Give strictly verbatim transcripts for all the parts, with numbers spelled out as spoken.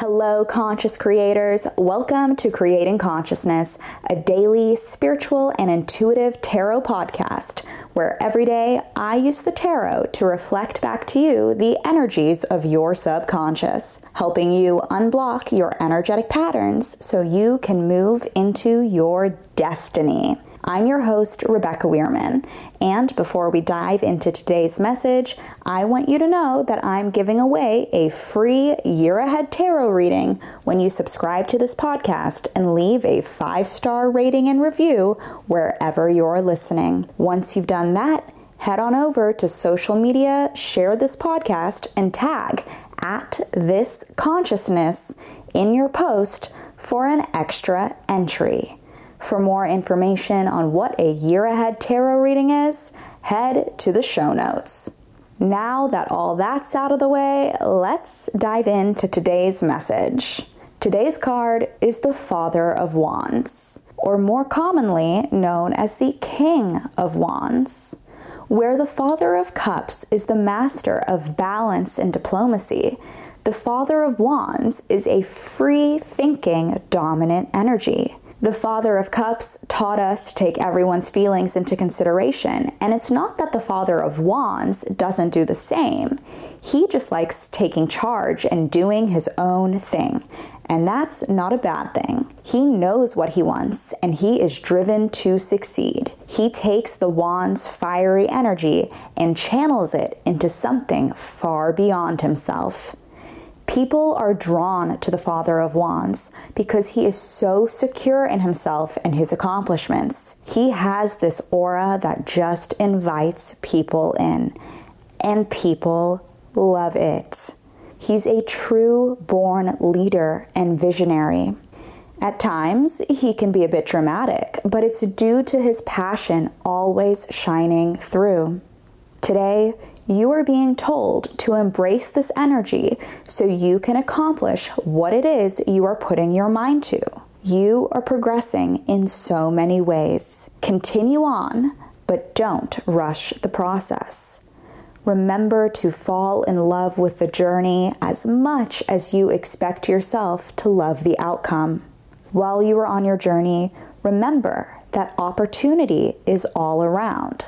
Hello, conscious creators. Welcome to Creating Consciousness, a daily spiritual and intuitive tarot podcast where every day I use the tarot to reflect back to you the energies of your subconscious, helping you unblock your energetic patterns so you can move into your destiny. I'm your host, Rebecca Weirman, and before we dive into today's message, I want you to know that I'm giving away a free year-ahead tarot reading when you subscribe to this podcast and leave a five-star rating and review wherever you're listening. Once you've done that, head on over to social media, share this podcast, and tag at this consciousness in your post for an extra entry. For more information on what a year-ahead tarot reading is, head to the show notes. Now that all that's out of the way, let's dive into today's message. Today's card is the Father of Wands, or more commonly known as the King of Wands, where the Father of Cups is the master of balance and diplomacy. The Father of Wands is a free-thinking, dominant energy. The Father of Cups taught us to take everyone's feelings into consideration, and it's not that the Father of Wands doesn't do the same. He just likes taking charge and doing his own thing, and that's not a bad thing. He knows what he wants, and he is driven to succeed. He takes the Wand's fiery energy and channels it into something far beyond himself. People are drawn to the Father of Wands because he is so secure in himself and his accomplishments. He has this aura that just invites people in, and people love it. He's a true born leader and visionary. At times, he can be a bit dramatic, but it's due to his passion always shining through. Today, you are being told to embrace this energy so you can accomplish what it is you are putting your mind to. You are progressing in so many ways. Continue on, but don't rush the process. Remember to fall in love with the journey as much as you expect yourself to love the outcome. While you are on your journey, remember that opportunity is all around.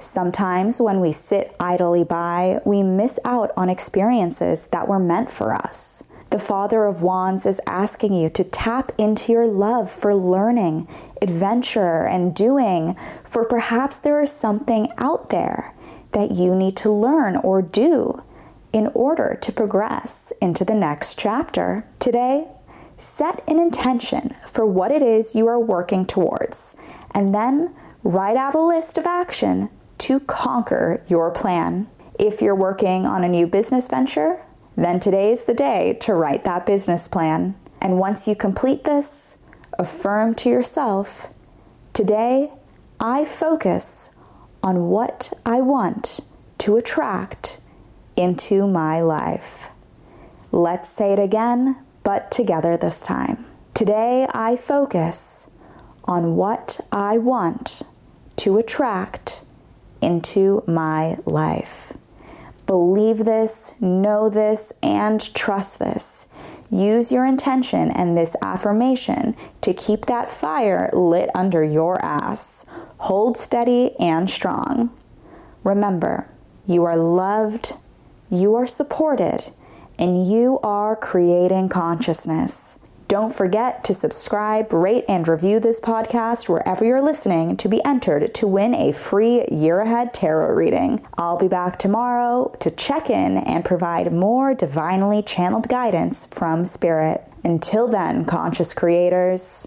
Sometimes when we sit idly by, we miss out on experiences that were meant for us. The Father of Wands is asking you to tap into your love for learning, adventure, and doing, for perhaps there is something out there that you need to learn or do in order to progress into the next chapter. Today, set an intention for what it is you are working towards, and then write out a list of action to conquer your plan. If you're working on a new business venture, then today's the day to write that business plan. And once you complete this, affirm to yourself, today I focus on what I want to attract into my life. Let's say it again, but together this time. Today I focus on what I want to attract into my life. Believe this, know this, and trust this. Use your intention and this affirmation to keep that fire lit under your ass. Hold steady and strong. Remember, you are loved, you are supported, and you are creating consciousness. Don't forget to subscribe, rate, and review this podcast wherever you're listening to be entered to win a free year-ahead tarot reading. I'll be back tomorrow to check in and provide more divinely channeled guidance from Spirit. Until then, conscious creators.